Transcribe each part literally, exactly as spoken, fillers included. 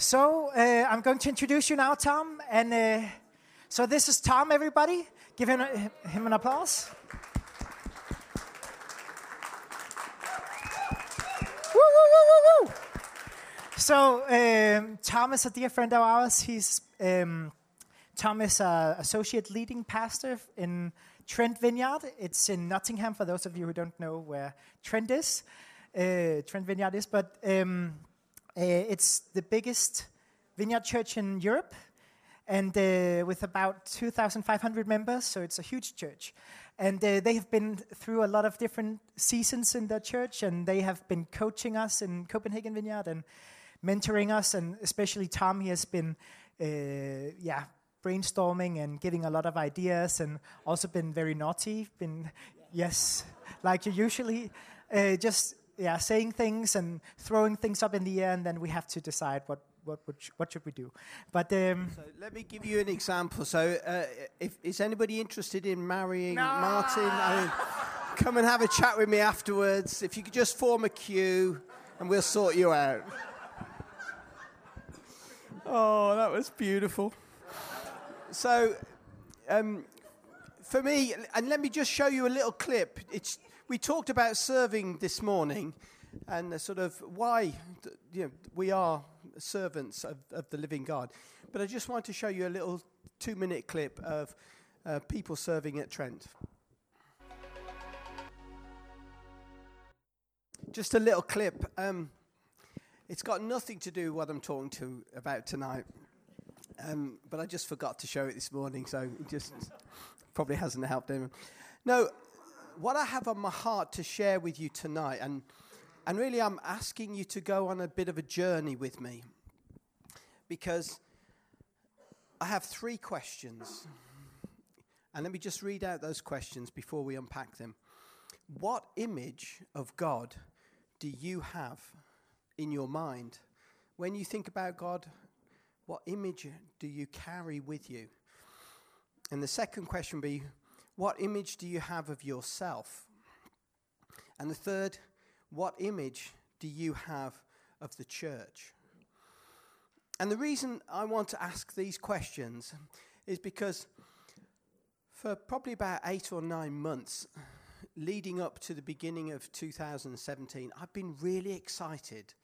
So uh, I'm going to introduce you now, Tom. And uh, so this is Tom, everybody. Give him, a, him an applause. Woo, woo, woo, woo, woo. So um, Tom is a dear friend of ours. He's um, Tom is an associate leading pastor in Trent Vineyard. It's in Nottingham, for those of you who don't know where Trent is. Uh, Trent Vineyard is, but um, uh, it's the biggest vineyard church in Europe, and uh, with about two thousand five hundred members, so it's a huge church. And uh, they have been through a lot of different seasons in their church, and they have been coaching us in Copenhagen Vineyard and mentoring us, and especially Tom, he has been, uh, yeah, brainstorming and giving a lot of ideas, and also been very naughty, been, yeah. yes, like you usually, uh, just, yeah, saying things and throwing things up in the air, and then we have to decide what what what should we do. But um, so let me give you an example. So, uh, if is anybody interested in marrying no. Martin, I mean, come and have a chat with me afterwards. If you could just form a queue, and we'll sort you out. Oh, that was beautiful. So, um, for me, and let me just show you a little clip. It's. We talked about serving this morning, and the sort of why you know, we are servants of, of the living God. But I just want to show you a little two-minute clip of uh, people serving at Trent. Just a little clip. Um, it's got nothing to do with what I'm talking to about tonight, um, but I just forgot to show it this morning, so it just probably hasn't helped anyone. No. What I have on my heart to share with you tonight, and and really I'm asking you to go on a bit of a journey with me, because I have three questions. And let me just read out those questions before we unpack them. What image of God do you have in your mind? When you think about God, what image do you carry with you? And the second question would be, what image do you have of yourself? And the third, what image do you have of the church? And the reason I want to ask these questions is because for probably about eight or nine months leading up to the beginning of two thousand seventeen, I've been really excited.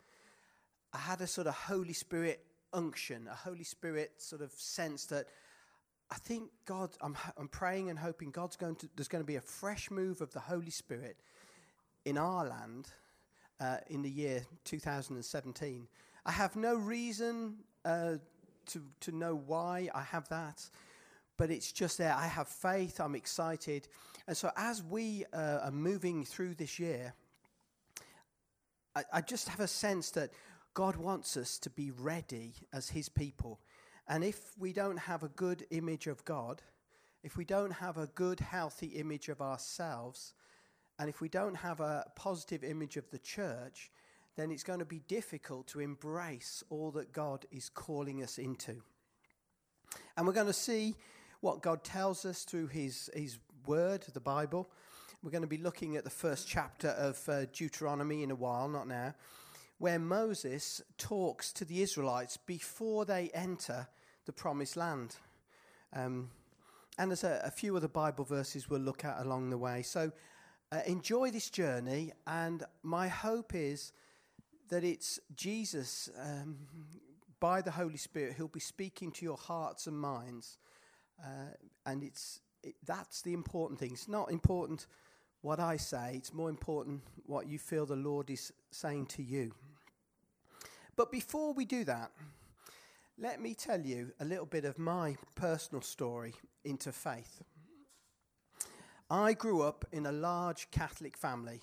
I had a sort of Holy Spirit unction, a Holy Spirit sort of sense that I think God, I'm, I'm praying and hoping God's going to, there's going to be a fresh move of the Holy Spirit in our land uh, in the year two thousand seventeen. I have no reason uh, to, to know why I have that, but it's just there. I have faith, I'm excited. And so as we uh, are moving through this year, I, I just have a sense that God wants us to be ready as his people. And if we don't have a good image of God, if we don't have a good, healthy image of ourselves, and if we don't have a positive image of the church, then it's going to be difficult to embrace all that God is calling us into. And we're going to see what God tells us through his, his word, the Bible. We're going to be looking at the first chapter of uh, Deuteronomy in a while, not now, where Moses talks to the Israelites before they enter the promised land. Um, and there's a, a few other Bible verses we'll look at along the way. So uh, enjoy this journey, and my hope is that it's Jesus, um, by the Holy Spirit, who'll be speaking to your hearts and minds. Uh, and it's it, that's the important thing. It's not important what I say, it's more important what you feel the Lord is saying to you. But before we do that, let me tell you a little bit of my personal story into faith. I grew up in a large Catholic family.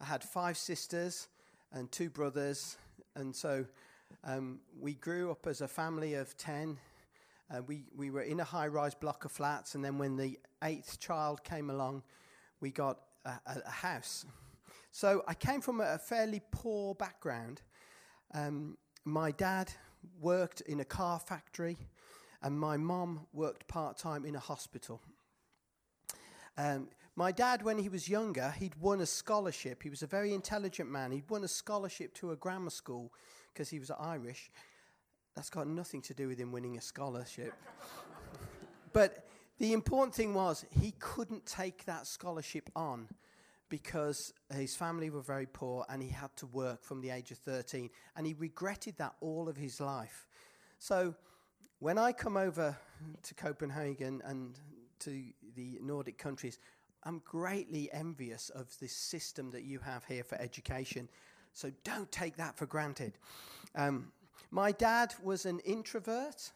I had five sisters and two brothers, and so um, we grew up as a family of ten. Uh, we, we were in a high-rise block of flats, and then when the eighth child came along, we got a, a house. So I came from a, a fairly poor background. Um, my dad worked in a car factory, and my mum worked part-time in a hospital. Um, my dad, when he was younger, he'd won a scholarship. He was a very intelligent man. He'd won a scholarship to a grammar school because he was Irish. That's got nothing to do with him winning a scholarship. But the important thing was he couldn't take that scholarship on because his family were very poor and he had to work from the age of thirteen. And he regretted that all of his life. So when I come over to Copenhagen and to the Nordic countries, I'm greatly envious of this system that you have here for education. So don't take that for granted. Um, my dad was an introvert,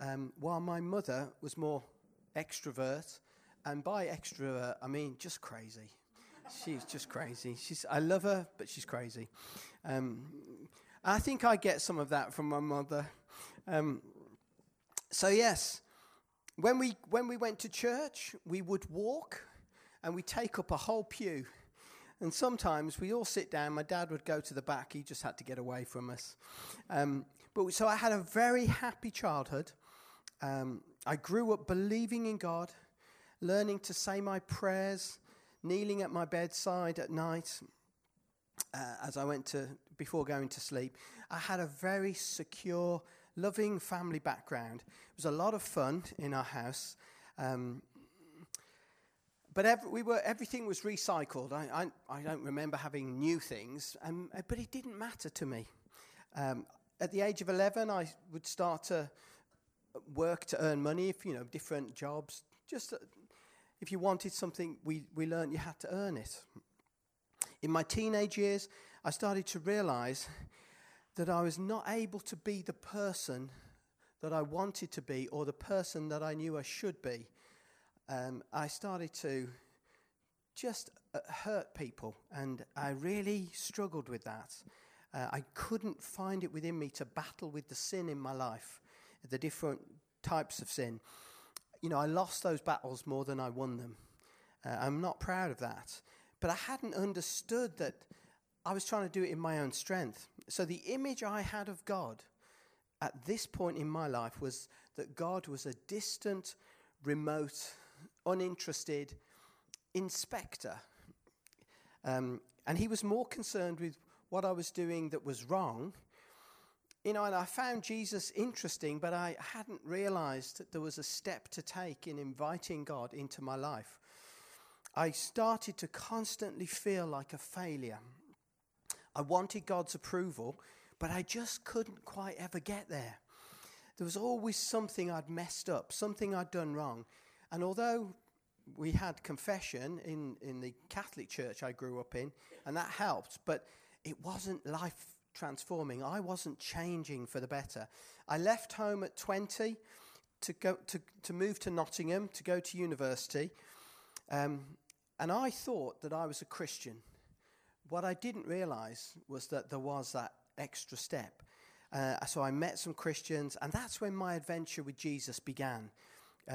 um, while my mother was more extrovert. And by extrovert, I mean just crazy. She's just crazy. She's I love her, but she's crazy. Um, I think I get some of that from my mother. Um, so yes, when we when we went to church, we would walk and we take up a whole pew. And sometimes we all sit down. My dad would go to the back. He just had to get away from us. Um, but so I had a very happy childhood. Um, I grew up believing in God, learning to say my prayers, kneeling at my bedside at night uh, as I went to before going to sleep. I had a very secure, loving family background. It was a lot of fun in our house. Um, But every, we were, everything was recycled. I, I, I don't remember having new things, um, but it didn't matter to me. Um, at the age of eleven, I would start to work to earn money, if, you know, different jobs. Just uh, if you wanted something, we, we learned you had to earn it. In my teenage years, I started to realise that I was not able to be the person that I wanted to be or the person that I knew I should be. Um, I started to just uh, hurt people, and I really struggled with that. Uh, I couldn't find it within me to battle with the sin in my life, the different types of sin. You know, I lost those battles more than I won them. Uh, I'm not proud of that. But I hadn't understood that I was trying to do it in my own strength. So the image I had of God at this point in my life was that God was a distant, remote, uninterested inspector. Um, and he was more concerned with what I was doing that was wrong. You know, and I found Jesus interesting, but I hadn't realized that there was a step to take in inviting God into my life. I started to constantly feel like a failure. I wanted God's approval, but I just couldn't quite ever get there. There was always something I'd messed up, something I'd done wrong. And although we had confession in, in the Catholic church I grew up in, and that helped, but it wasn't life-transforming. I wasn't changing for the better. I left home at twenty to go to, to move to Nottingham, to go to university, um, and I thought that I was a Christian. What I didn't realise was that there was that extra step. Uh, so I met some Christians, and that's when my adventure with Jesus began.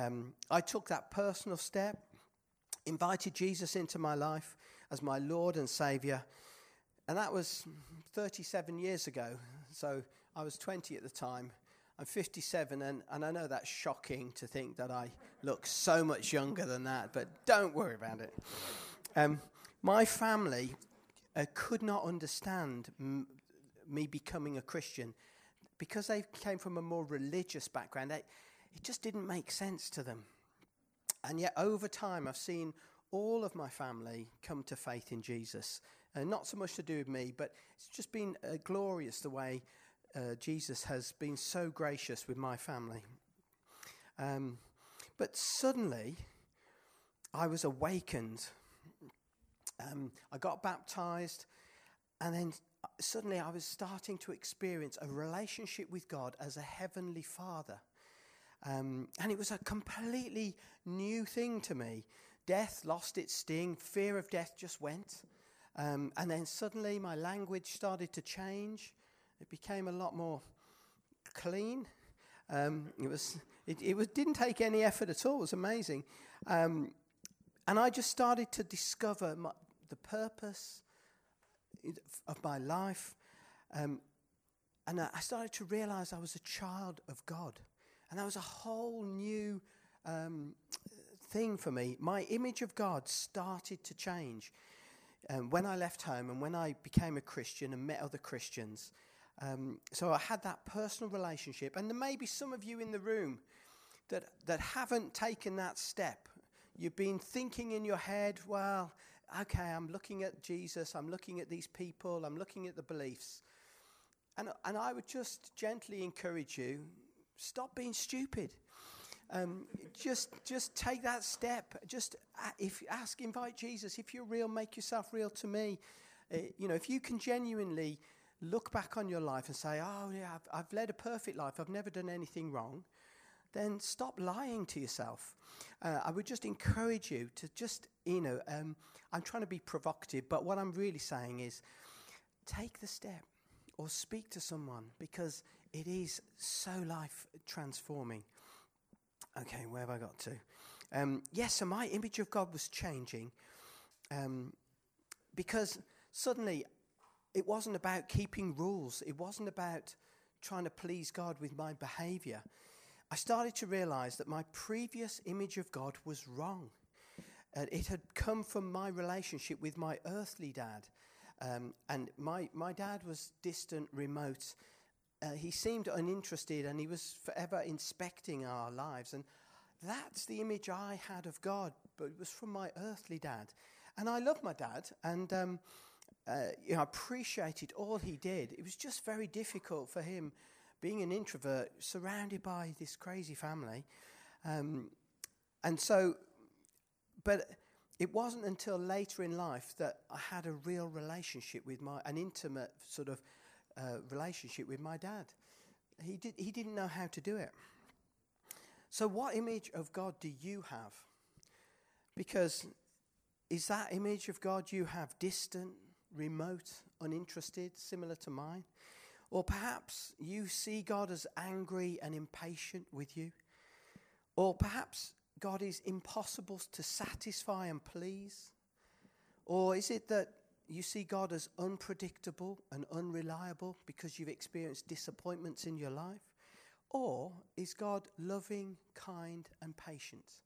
Um, I took that personal step, invited Jesus into my life as my Lord and Saviour, and that was thirty-seven years ago. So I was twenty at the time. I'm fifty-seven, and, and I know that's shocking to think that I look so much younger than that, but don't worry about it. Um, my family uh, could not understand m- me becoming a Christian because they came from a more religious background. They, It just didn't make sense to them. And yet over time, I've seen all of my family come to faith in Jesus. And not so much to do with me, but it's just been uh, glorious the way uh, Jesus has been so gracious with my family. Um, but suddenly, I was awakened. Um, I got baptized, and then suddenly I was starting to experience a relationship with God as a heavenly Father. Um, and it was a completely new thing to me. Death lost its sting. Fear of death just went. Um, and then suddenly my language started to change. It became a lot more clean. Um, it was. It, it was, didn't take any effort at all. It was amazing. Um, and I just started to discover my, the purpose of my life. Um, and I started to realize I was a child of God. And that was a whole new um, thing for me. My image of God started to change um, when I left home and when I became a Christian and met other Christians. Um, so I had that personal relationship. And there may be some of you in the room that that haven't taken that step. You've been thinking in your head, well, okay, I'm looking at Jesus, I'm looking at these people, I'm looking at the beliefs. And and I would just gently encourage you, stop being stupid. Um, just just take that step. Just if ask, invite Jesus. If you're real, make yourself real to me. Uh, you know, if you can genuinely look back on your life and say, oh, yeah, I've, I've led a perfect life. I've never done anything wrong. Then stop lying to yourself. Uh, I would just encourage you to just, you know, um, I'm trying to be provocative, but what I'm really saying is take the step or speak to someone because it is so life transforming. Okay, where have I got to? Um, yes, yeah, so my image of God was changing um, because suddenly it wasn't about keeping rules. It wasn't about trying to please God with my behavior. I started to realize that my previous image of God was wrong. Uh, it had come from my relationship with my earthly dad. Um, and my, my dad was distant, remote. Uh, he seemed uninterested and he was forever inspecting our lives. And that's the image I had of God, but it was from my earthly dad. And I loved my dad and um, uh, you know, I appreciated all he did. It was just very difficult for him, being an introvert, surrounded by this crazy family. Um, and so, but it wasn't until later in life that I had a real relationship with my, an intimate sort of, Uh, relationship with my dad. He did. He didn't know how to do it. So, what image of God do you have? Because is that image of God you have distant, remote, uninterested, similar to mine? Or perhaps you see God as angry and impatient with you? Or perhaps God is impossible to satisfy and please? Or is it that you see God as unpredictable and unreliable because you've experienced disappointments in your life? Or is God loving, kind, and patient?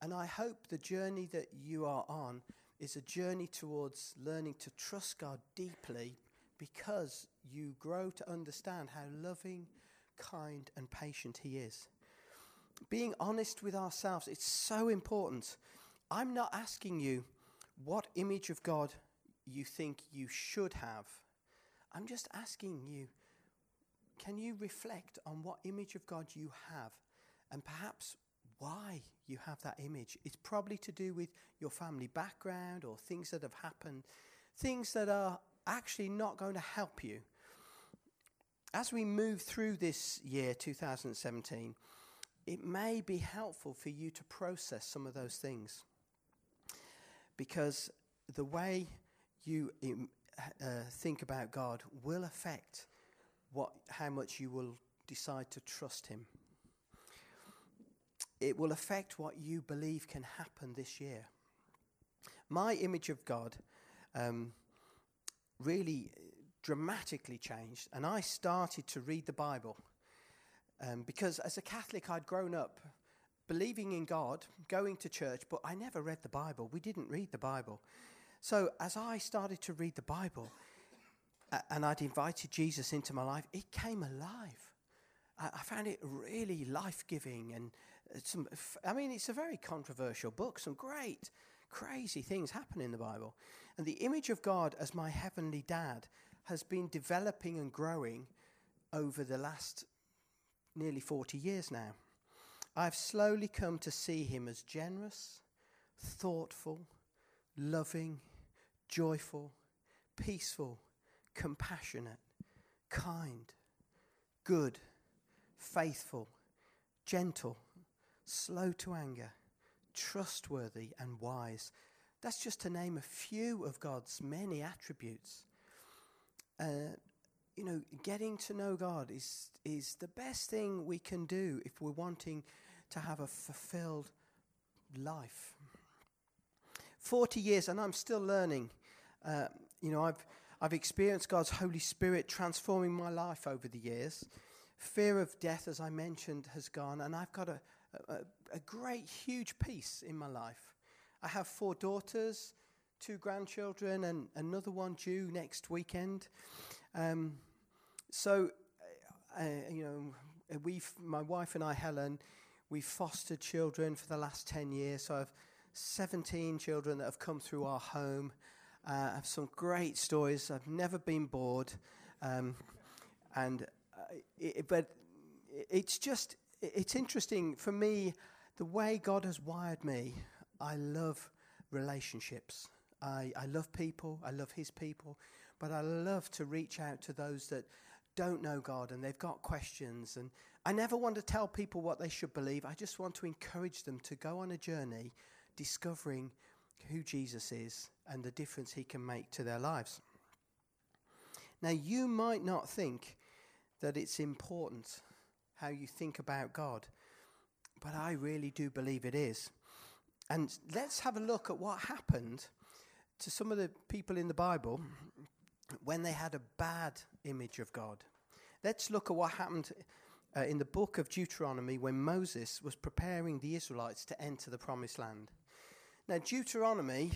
And I hope the journey that you are on is a journey towards learning to trust God deeply because you grow to understand how loving, kind, and patient He is. Being honest with ourselves, it's so important. I'm not asking you what image of God you think you should have. I'm just asking you, can you reflect on what image of God you have and perhaps why you have that image? It's probably to do with your family background or things that have happened, things that are actually not going to help you. As we move through this year, two thousand seventeen, it may be helpful for you to process some of those things because the way you uh, think about God will affect what, how much you will decide to trust Him. It will affect what you believe can happen this year. My image of God um, really dramatically changed, and I started to read the Bible um, because as a Catholic I'd grown up believing in God, going to church, but I never read the Bible. We didn't read the Bible. So as I started to read the Bible uh, and I'd invited Jesus into my life, it came alive. I, I found it really life-giving. And some, f- I mean, it's a very controversial book. Some great, crazy things happen in the Bible. And the image of God as my heavenly dad has been developing and growing over the last nearly forty years now. I've slowly come to see Him as generous, thoughtful, loving, joyful, peaceful, compassionate, kind, good, faithful, gentle, slow to anger, trustworthy, and wise. That's just to name a few of God's many attributes. Uh, you know, getting to know God is, is the best thing we can do if we're wanting to have a fulfilled life. forty years, and I'm still learning. Uh, you know, I've I've experienced God's Holy Spirit transforming my life over the years. Fear of death, as I mentioned, has gone, and I've got a, a, a great, huge peace in my life. I have four daughters, two grandchildren, and another one due next weekend. Um, So, uh, you know, we, my wife and I, Helen, we've fostered children for the last ten years. So I've seventeen children that have come through our home. Uh, I have some great stories. I've never been bored. Um, and uh, it, but it's just, it's interesting for me, the way God has wired me. I love relationships. I, I love people. I love his people. But I love to reach out to those that don't know God and they've got questions. And I never want to tell people what they should believe. I just want to encourage them to go on a journey discovering who Jesus is and the difference he can make to their lives. Now, you might not think that it's important how you think about God, but I really do believe it is. And let's have a look at what happened to some of the people in the Bible when they had a bad image of God. Let's look at what happened uh, in the book of Deuteronomy when Moses was preparing the Israelites to enter the Promised Land. Now, Deuteronomy,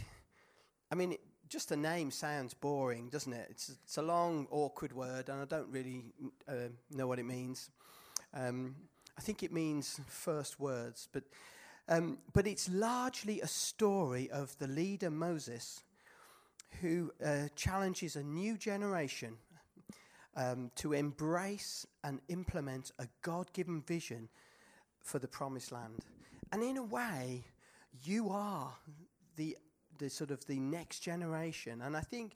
I mean, it, just the name sounds boring, doesn't it? It's, it's a long, awkward word, and I don't really uh, know what it means. Um, I think it means first words, but um, but it's largely a story of the leader Moses, who uh, challenges a new generation um, to embrace and implement a God-given vision for the Promised Land. And in a way, you are the the sort of the next generation. And I think,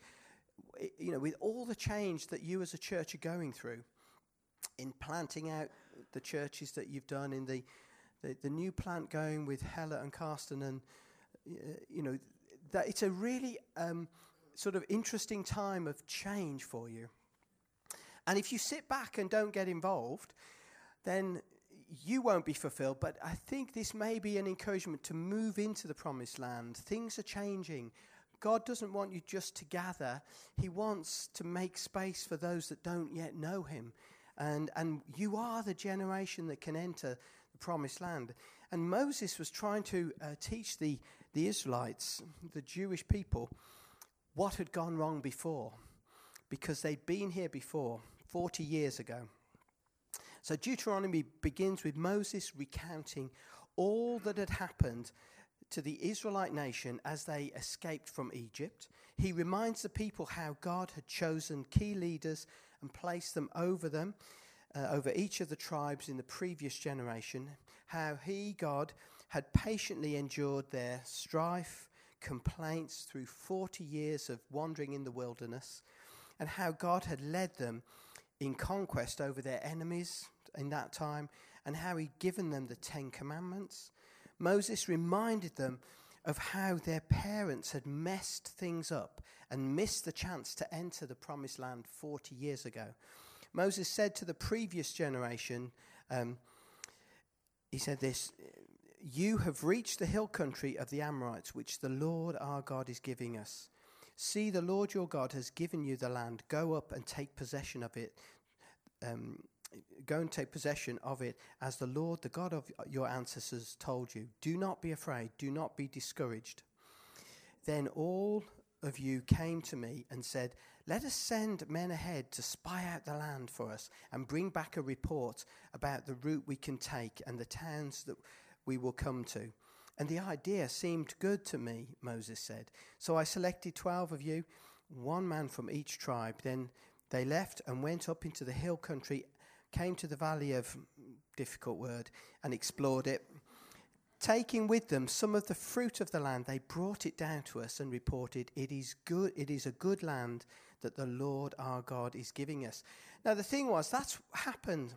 w- you know, with all the change that you as a church are going through, in planting out the churches that you've done, in the, the, the new plant going with Heller and Carsten, and, uh, you know, that it's a really um, sort of interesting time of change for you. And if you sit back and don't get involved, then you won't be fulfilled, but I think this may be an encouragement to move into the Promised Land. Things are changing. God doesn't want you just to gather. He wants to make space for those that don't yet know him. And and you are the generation that can enter the Promised Land. And Moses was trying to uh, teach the, the Israelites, the Jewish people, what had gone wrong before, because they'd been here before, forty years ago. So Deuteronomy begins with Moses recounting all that had happened to the Israelite nation as they escaped from Egypt. He reminds the people how God had chosen key leaders and placed them over them, uh, over each of the tribes in the previous generation, how he, God, had patiently endured their strife, complaints through forty years of wandering in the wilderness, and how God had led them in conquest over their enemies in that time, and how he'd given them the Ten Commandments. Moses reminded them of how their parents had messed things up and missed the chance to enter the Promised Land forty years ago. Moses said to the previous generation, um, he said this, "You have reached the hill country of the Amorites, which the Lord our God is giving us. See, the Lord your God has given you the land. Go up and take possession of it. Um, go and take possession of it as the Lord, the God of your ancestors, told you. Do not be afraid. Do not be discouraged." Then all of you came to me and said, "Let us send men ahead to spy out the land for us and bring back a report about the route we can take and the towns that we will come to." "And the idea seemed good to me," Moses said. "So I selected twelve of you, one man from each tribe." Then they left and went up into the hill country, came to the valley of, difficult word, and explored it. Taking with them some of the fruit of the land, they brought it down to us and reported, "It is good. It is a good land that the Lord our God is giving us." Now the thing was, that's happened,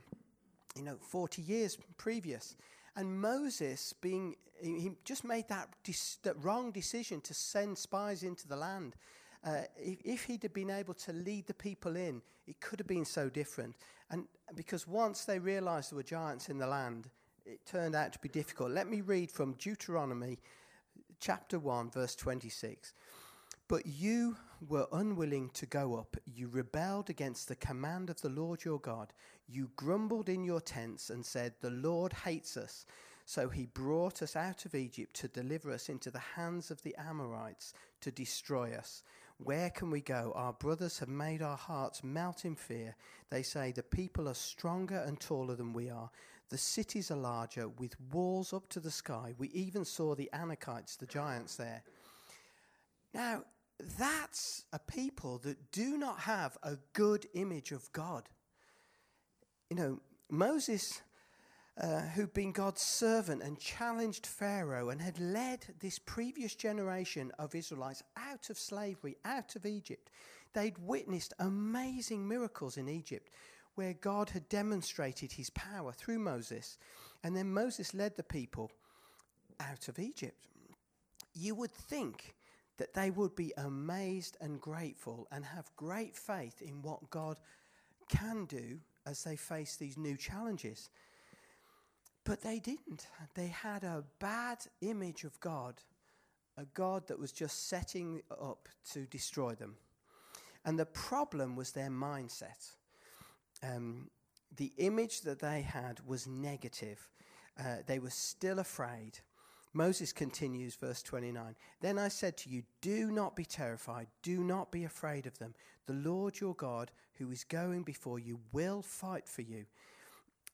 you know, forty years previous. And Moses, being he just made that, dis, that wrong decision to send spies into the land. Uh, if, if he'd have been able to lead the people in, it could have been so different. And because once they realized there were giants in the land, it turned out to be difficult. Let me read from Deuteronomy chapter one, verse twenty-six. "But you were unwilling to go up. You rebelled against the command of the Lord your God. You grumbled in your tents and said, 'The Lord hates us. So he brought us out of Egypt to deliver us into the hands of the Amorites to destroy us. Where can we go? Our brothers have made our hearts melt in fear. They say the people are stronger and taller than we are. The cities are larger, with walls up to the sky. We even saw the Anakites, the giants there. Now, that's a people that do not have a good image of God. You know, Moses, uh, who'd been God's servant and challenged Pharaoh and had led this previous generation of Israelites out of slavery, out of Egypt. They'd witnessed amazing miracles in Egypt where God had demonstrated his power through Moses. And then Moses led the people out of Egypt. You would think that they would be amazed and grateful and have great faith in what God can do as they face these new challenges. But they didn't. They had a bad image of God, a God that was just setting up to destroy them. And the problem was their mindset. Um, the image that they had was negative. Uh, they were still afraid. Moses continues, verse twenty-nine. Then I said to you, do not be terrified. Do not be afraid of them. The Lord your God, who is going before you, will fight for you,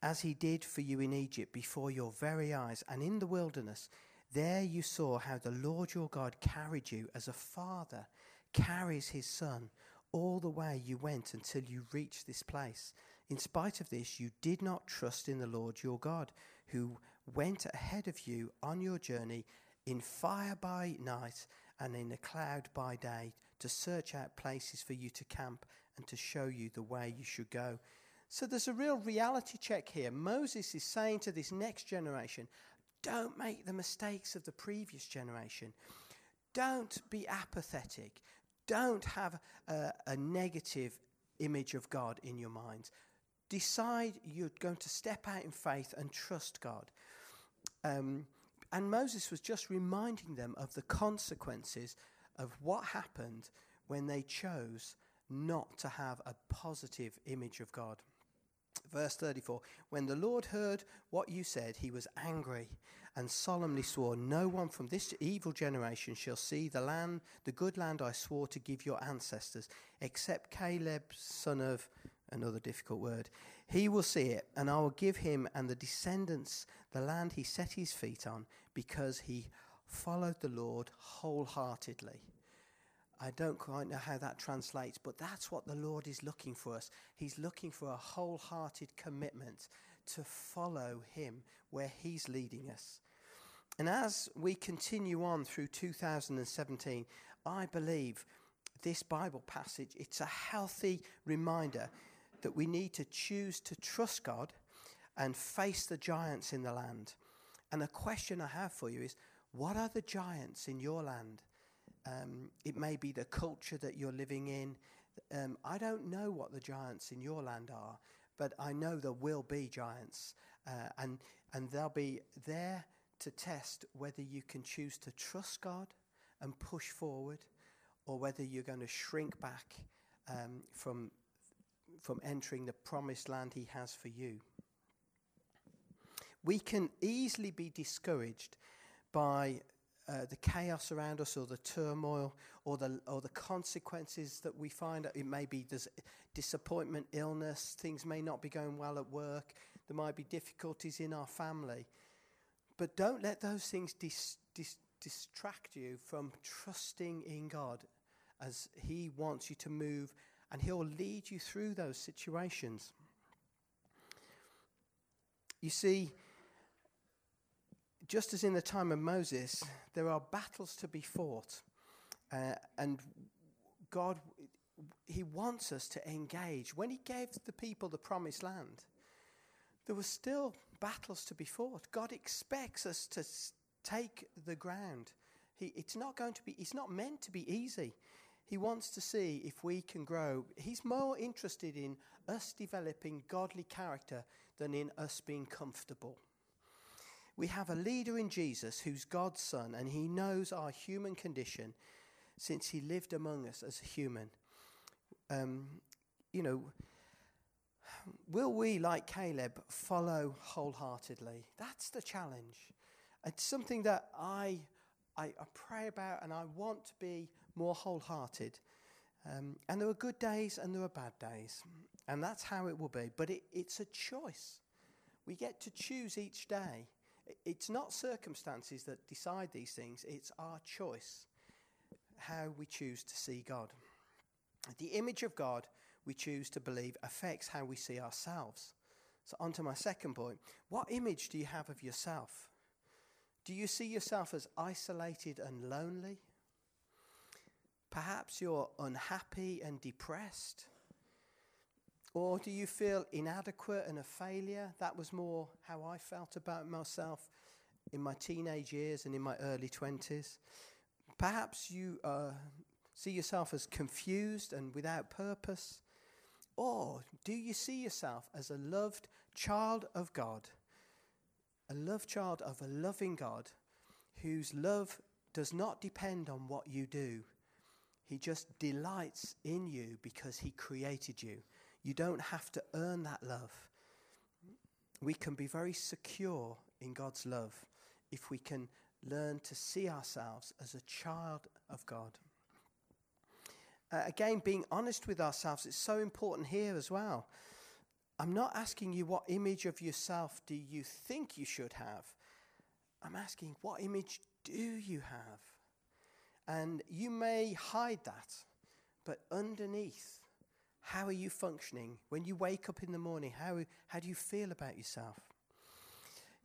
as he did for you in Egypt, before your very eyes, and in the wilderness. There you saw how the Lord your God carried you, as a father carries his son, all the way you went until you reached this place. In spite of this, you did not trust in the Lord your God, who went ahead of you on your journey in fire by night and in a cloud by day to search out places for you to camp and to show you the way you should go. So there's a real reality check here. Moses is saying to this next generation, don't make the mistakes of the previous generation. Don't be apathetic. Don't have a, a negative image of God in your mind. Decide you're going to step out in faith and trust God. Um, and Moses was just reminding them of the consequences of what happened when they chose not to have a positive image of God. Verse thirty-four, when the Lord heard what you said, he was angry and solemnly swore, no one from this evil generation shall see the land, the good land I swore to give your ancestors, except Caleb, son of, another difficult word, he will see it, and I will give him and the descendants the land he set his feet on, because he followed the Lord wholeheartedly. I don't quite know how that translates, but that's what the Lord is looking for us. He's looking for a wholehearted commitment to follow him where he's leading us. And as we continue on through two thousand seventeen, I believe this Bible passage, it's a healthy reminder that we need to choose to trust God and face the giants in the land. And the question I have for you is, what are the giants in your land? Um, it may be the culture that you're living in. Um, I don't know what the giants in your land are, but I know there will be giants. Uh, and, and they'll be there to test whether you can choose to trust God and push forward, or whether you're going to shrink back um, from from entering the promised land he has for you. We can easily be discouraged by uh, the chaos around us, or the turmoil, or the or the consequences that we find. It may be there's disappointment, illness, things may not be going well at work, there might be difficulties in our family. But don't let those things dis, dis, distract you from trusting in God as he wants you to move, and he'll lead you through those situations. You see, just as in the time of Moses, there are battles to be fought. Uh, and God, he wants us to engage. When he gave the people the promised land, there were still battles to be fought. God expects us to take the ground. He, it's not going to be, it's not meant to be easy. He wants to see if we can grow. He's more interested in us developing godly character than in us being comfortable. We have a leader in Jesus who's God's son, and he knows our human condition since he lived among us as a human. Um, you know, will we, like Caleb, follow wholeheartedly? That's the challenge. It's something that I, I I pray about, and I want to be more wholehearted. Um, and there are good days and there are bad days. And that's how it will be. But it, it's a choice. We get to choose each day. It's not circumstances that decide these things. It's our choice, how we choose to see God. The image of God we choose to believe affects how we see ourselves. So on to my second point. What image do you have of yourself? Do you see yourself as isolated and lonely? Perhaps you're unhappy and depressed. Or do you feel inadequate and a failure? That was more how I felt about myself in my teenage years and in my early twenties. Perhaps you uh, see yourself as confused and without purpose. Or do you see yourself as a loved child of God? A loved child of a loving God whose love does not depend on what you do. He just delights in you because he created you. You don't have to earn that love. We can be very secure in God's love if we can learn to see ourselves as a child of God. Uh, again, being honest with ourselves is so important here as well. I'm not asking you what image of yourself do you think you should have. I'm asking what image do you have? And you may hide that, but underneath, how are you functioning? When you wake up in the morning, how how do you feel about yourself?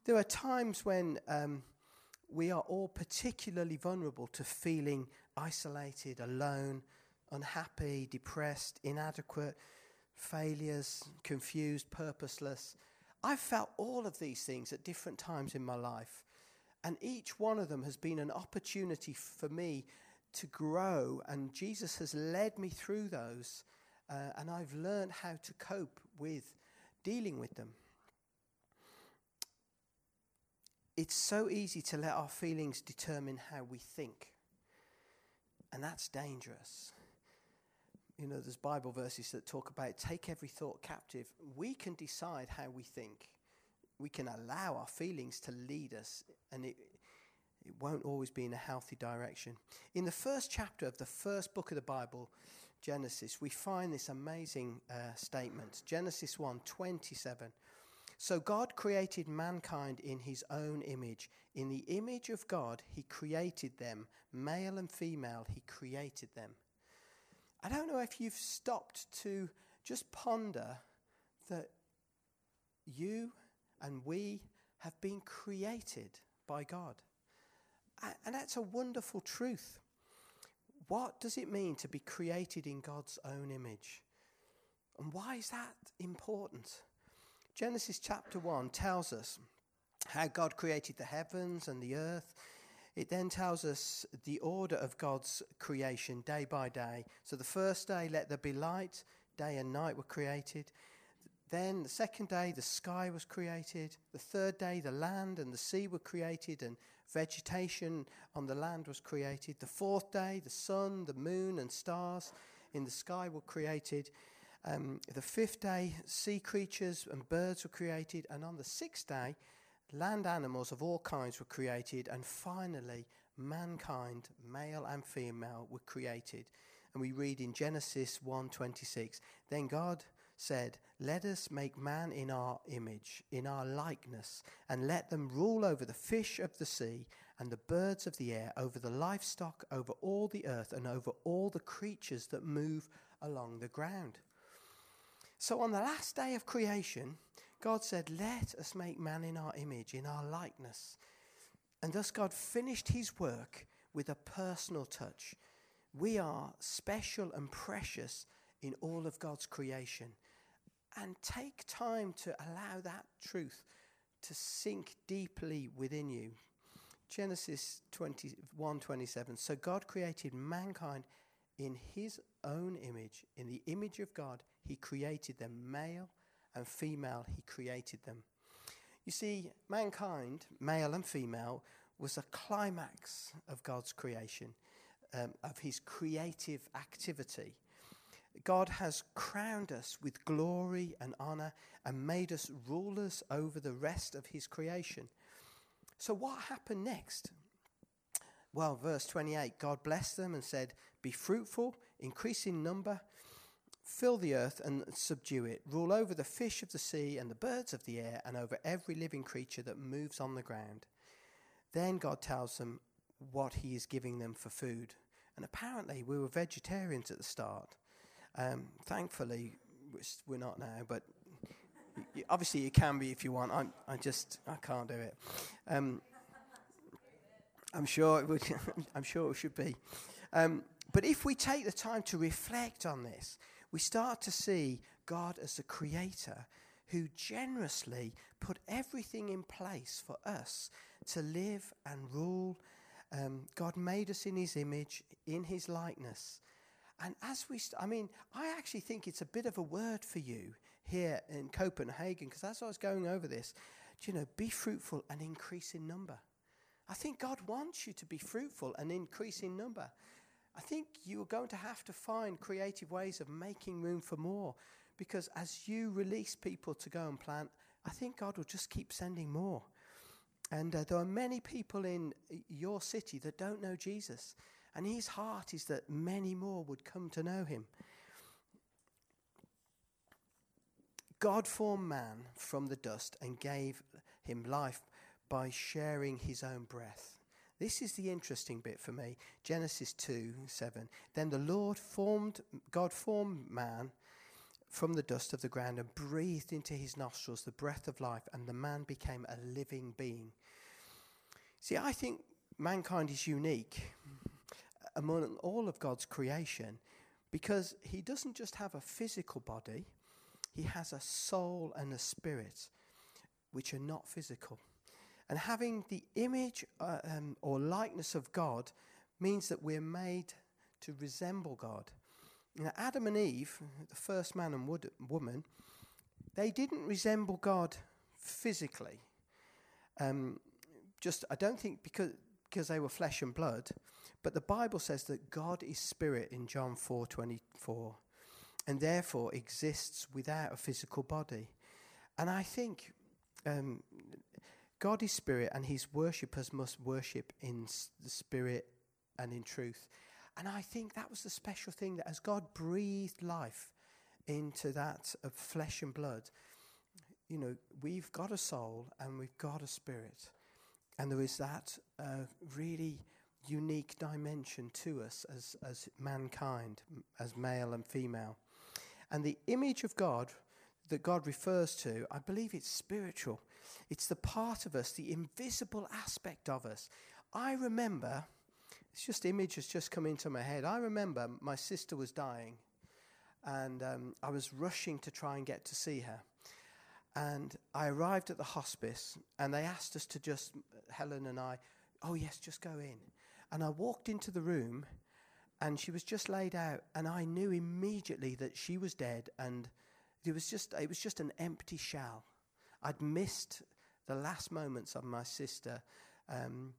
There are times when um, we are all particularly vulnerable to feeling isolated, alone, unhappy, depressed, inadequate, failures, confused, purposeless. I've felt all of these things at different times in my life. And each one of them has been an opportunity for me to grow. And Jesus has led me through those. Uh, and I've learned how to cope with dealing with them. It's so easy to let our feelings determine how we think. And that's dangerous. You know, there's Bible verses that talk about take every thought captive. We can decide how we think. We can allow our feelings to lead us, and it, it won't always be in a healthy direction. In the first chapter of the first book of the Bible, Genesis, we find this amazing uh, statement. Genesis one twenty-seven. So God created mankind in his own image. In the image of God, he created them. Male and female, he created them. I don't know if you've stopped to just ponder that you and we have been created by God. And that's a wonderful truth. What does it mean to be created in God's own image? And why is that important? Genesis chapter one tells us how God created the heavens and the earth. It then tells us the order of God's creation day by day. So the first day, let there be light. Day and night were created. Then the second day, the sky was created. The third day, the land and the sea were created, and vegetation on the land was created. The fourth day, the sun, the moon, and stars in the sky were created. Um, the fifth day, sea creatures and birds were created. And on the sixth day, land animals of all kinds were created. And finally, mankind, male and female, were created. And we read in Genesis one twenty-six, then God said, let us make man in our image, in our likeness, and let them rule over the fish of the sea and the birds of the air, over the livestock, over all the earth, and over all the creatures that move along the ground. So on the last day of creation, God said, let us make man in our image, in our likeness. And thus God finished his work with a personal touch. We are special and precious in all of God's creation. And take time to allow that truth to sink deeply within you. Genesis one twenty-seven. So God created mankind in his own image. In the image of God, he created them. Male and female, he created them. You see, mankind, male and female, was a climax of God's creation, um, of his creative activity. God has crowned us with glory and honor and made us rulers over the rest of his creation. So what happened next? Well, verse twenty-eight, God blessed them and said, be fruitful, increase in number, fill the earth and subdue it. Rule over the fish of the sea and the birds of the air and over every living creature that moves on the ground. Then God tells them what he is giving them for food. And apparently we were vegetarians at the start. Um, thankfully, we're not now, but you, obviously you can be if you want. I I just, I can't do it. Um, I'm sure it would, I'm sure it should be. Um, but if we take the time to reflect on this, we start to see God as the creator who generously put everything in place for us to live and rule. Um, God made us in his image, in his likeness. And as we, st- I mean, I actually think it's a bit of a word for you here in Copenhagen, because as I was going over this, you know, be fruitful and increase in number. I think God wants you to be fruitful and increase in number. I think you're going to have to find creative ways of making room for more, because as you release people to go and plant, I think God will just keep sending more. And uh, there are many people in your city that don't know Jesus, and his heart is that many more would come to know him. God formed man from the dust and gave him life by sharing his own breath. This is the interesting bit for me. Genesis two seven. Then the Lord formed, God formed man from the dust of the ground and breathed into his nostrils the breath of life, and the man became a living being. See, I think mankind is unique among all of God's creation, because he doesn't just have a physical body, he has a soul and a spirit which are not physical. And having the image uh, um, or likeness of God means that we're made to resemble God. Now, Adam and Eve, the first man and wood, woman, they didn't resemble God physically. Um, just, I don't think because because they were flesh and blood, but the Bible says that God is spirit in John four twenty-four, and therefore exists without a physical body. And I think um, God is spirit, and his worshippers must worship in s- the spirit and in truth. And I think that was the special thing, that as God breathed life into that of flesh and blood, you know, we've got a soul and we've got a spirit. And there is that uh, really unique dimension to us as, as mankind, as male and female. And the image of God that God refers to, I believe it's spiritual. It's the part of us, the invisible aspect of us. I remember... It's just image has just come into my head. I remember my sister was dying, and um, I was rushing to try and get to see her. And I arrived at the hospice, and they asked us to just, Helen and I, oh yes, just go in. And I walked into the room, and she was just laid out, and I knew immediately that she was dead, and it was just it was just an empty shell. I'd missed the last moments of my sister, um,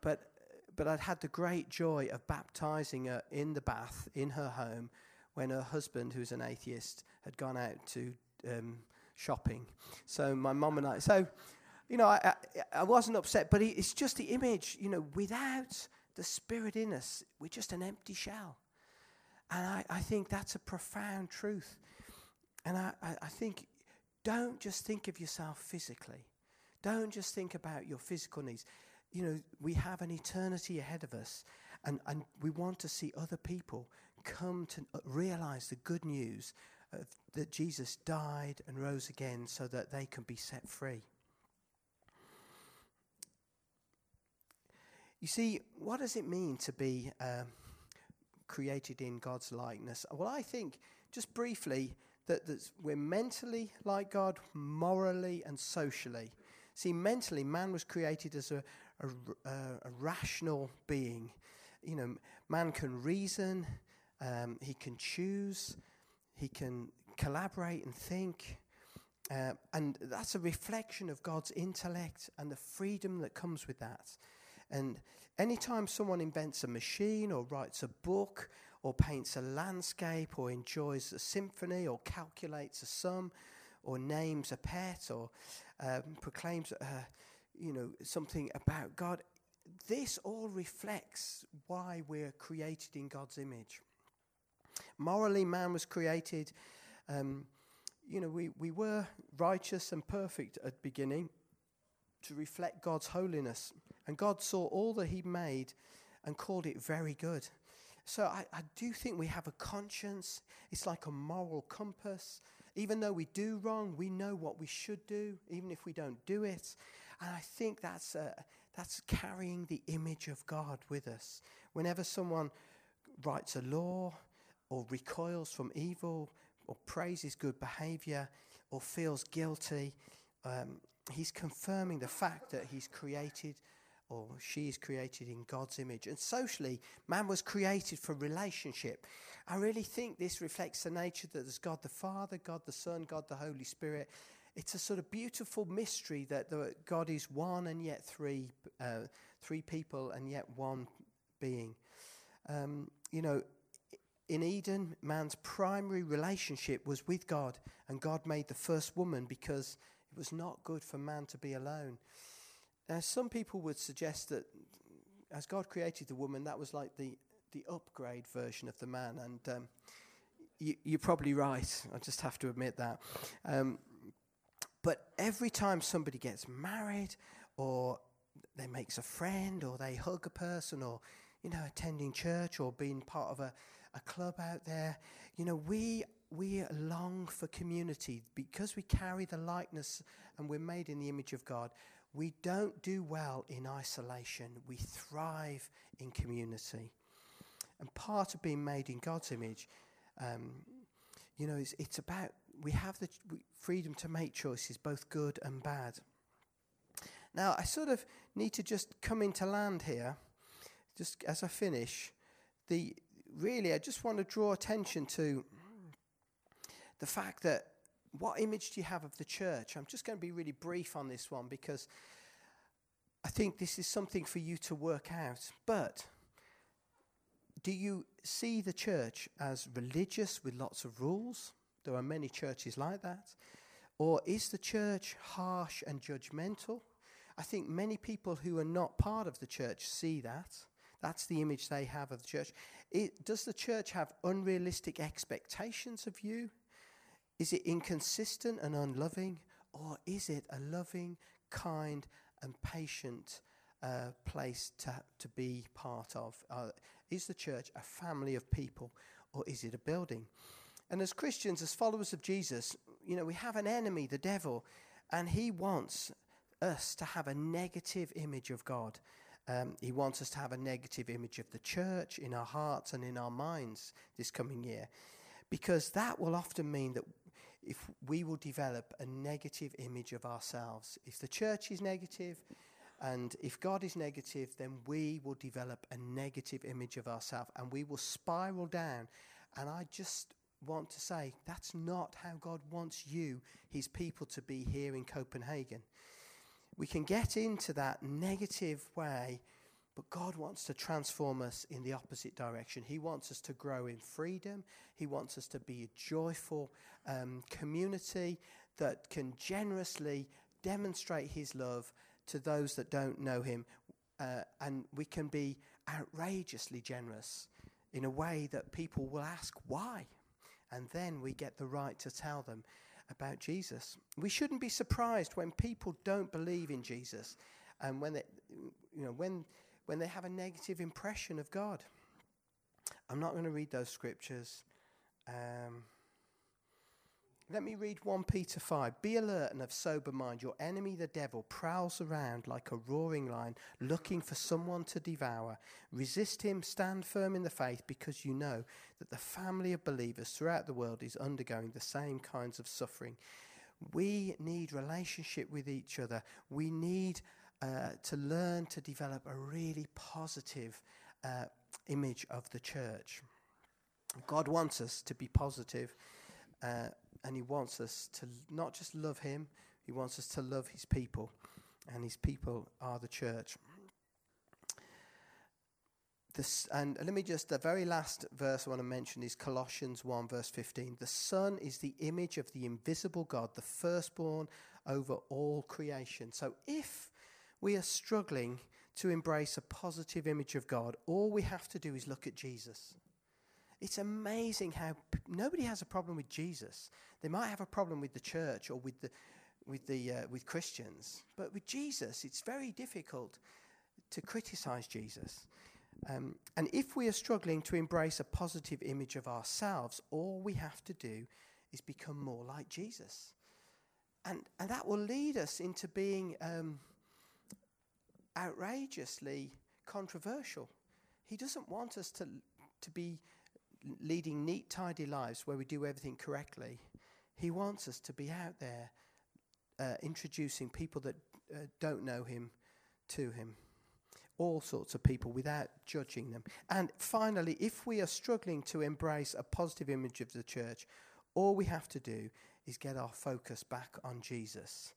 but. But I'd had the great joy of baptizing her in the bath in her home when her husband, who's an atheist, had gone out to um, shopping. So my mum and I, so, you know, I, I, I wasn't upset, but it's just the image, you know, without the spirit in us, we're just an empty shell. And I, I think that's a profound truth. And I, I, I think, don't just think of yourself physically. Don't just think about your physical needs. You know, we have an eternity ahead of us, and, and we want to see other people come to realize the good news of, that Jesus died and rose again so that they can be set free. You see, what does it mean to be um, created in God's likeness? Well, I think, just briefly, that that's, we're mentally like God, morally and socially. See, mentally, man was created as a A, uh, a rational being. You know, man can reason, um, he can choose, he can collaborate and think, uh, and that's a reflection of God's intellect and the freedom that comes with that. And anytime someone invents a machine or writes a book or paints a landscape or enjoys a symphony or calculates a sum or names a pet or um, proclaims... Uh, you know, something about God, this all reflects why we're created in God's image. Morally, man was created, um, you know, we, we were righteous and perfect at the beginning to reflect God's holiness. And God saw all that he made and called it very good. So I, I do think we have a conscience. It's like a moral compass. Even though we do wrong, we know what we should do, even if we don't do it. And I think that's uh, that's carrying the image of God with us. Whenever someone writes a law or recoils from evil or praises good behavior or feels guilty, um, he's confirming the fact that he's created or she is created in God's image. And socially, man was created for relationship. I really think this reflects the nature that there's God the Father, God the Son, God the Holy Spirit. It's a sort of beautiful mystery that the God is one and yet three, uh, three people and yet one being. Um, you know, in Eden, man's primary relationship was with God, and God made the first woman because it was not good for man to be alone. Now, some people would suggest that as God created the woman, that was like the, the upgrade version of the man. And um, you, you're probably right. I just have to admit that. Um, but every time somebody gets married or they makes a friend or they hug a person or, you know, attending church or being part of a, a club out there, you know, we we long for community because we carry the likeness and we're made in the image of God. We don't do well in isolation. We thrive in community. And part of being made in God's image, um, you know, it's, it's about, we have the ch- freedom to make choices, both good and bad. Now, I sort of need to just come into land here, just as I finish. The really, I just want to draw attention to the fact that what image do you have of the church? I'm just going to be really brief on this one because I think this is something for you to work out. But do you see the church as religious with lots of rules? There are many churches like that. Or is the church harsh and judgmental? I think many people who are not part of the church see that. That's the image they have of the church. It, does the church have unrealistic expectations of you? Is it inconsistent and unloving, or is it a loving, kind, and patient uh, place to to be part of? Uh, is the church a family of people, or is it a building? And as Christians, as followers of Jesus, you know, we have an enemy, the devil, and he wants us to have a negative image of God. Um, he wants us to have a negative image of the church in our hearts and in our minds this coming year, because that will often mean that if we will develop a negative image of ourselves. If the church is negative and if God is negative, then we will develop a negative image of ourselves and we will spiral down. And I just want to say that's not how God wants you, his people, to be here in Copenhagen. We can get into that negative way, but God wants to transform us in the opposite direction. He wants us to grow in freedom. He wants us to be a joyful um, community that can generously demonstrate his love to those that don't know him. Uh, and we can be outrageously generous in a way that people will ask why. And then we get the right to tell them about Jesus. We shouldn't be surprised when people don't believe in Jesus and when they, you know, when... when they have a negative impression of God. I'm not going to read those scriptures. Um, let me read First Peter five. Be alert and of sober mind. Your enemy, the devil, prowls around like a roaring lion, looking for someone to devour. Resist him, stand firm in the faith, because you know that the family of believers throughout the world is undergoing the same kinds of suffering. We need relationship with each other. We need Uh, to learn to develop a really positive uh, image of the church. God wants us to be positive, uh, and he wants us to not just love him, he wants us to love his people, and his people are the church. This, and let me just, the very last verse I want to mention is Colossians one verse fifteen. The Son is the image of the invisible God, the firstborn over all creation. So if we are struggling to embrace a positive image of God, all we have to do is look at Jesus. It's amazing how p- nobody has a problem with Jesus. They might have a problem with the church or with the with the uh, with Christians, but with Jesus, it's very difficult to criticize Jesus. Um, and if we are struggling to embrace a positive image of ourselves, all we have to do is become more like Jesus, and and that will lead us into being um, outrageously controversial. He doesn't want us to to be leading neat, tidy lives where we do everything correctly. He wants us to be out there uh, introducing people that uh, don't know him to him, all sorts of people without judging them. And finally, if we are struggling to embrace a positive image of the church, all we have to do is get our focus back on Jesus.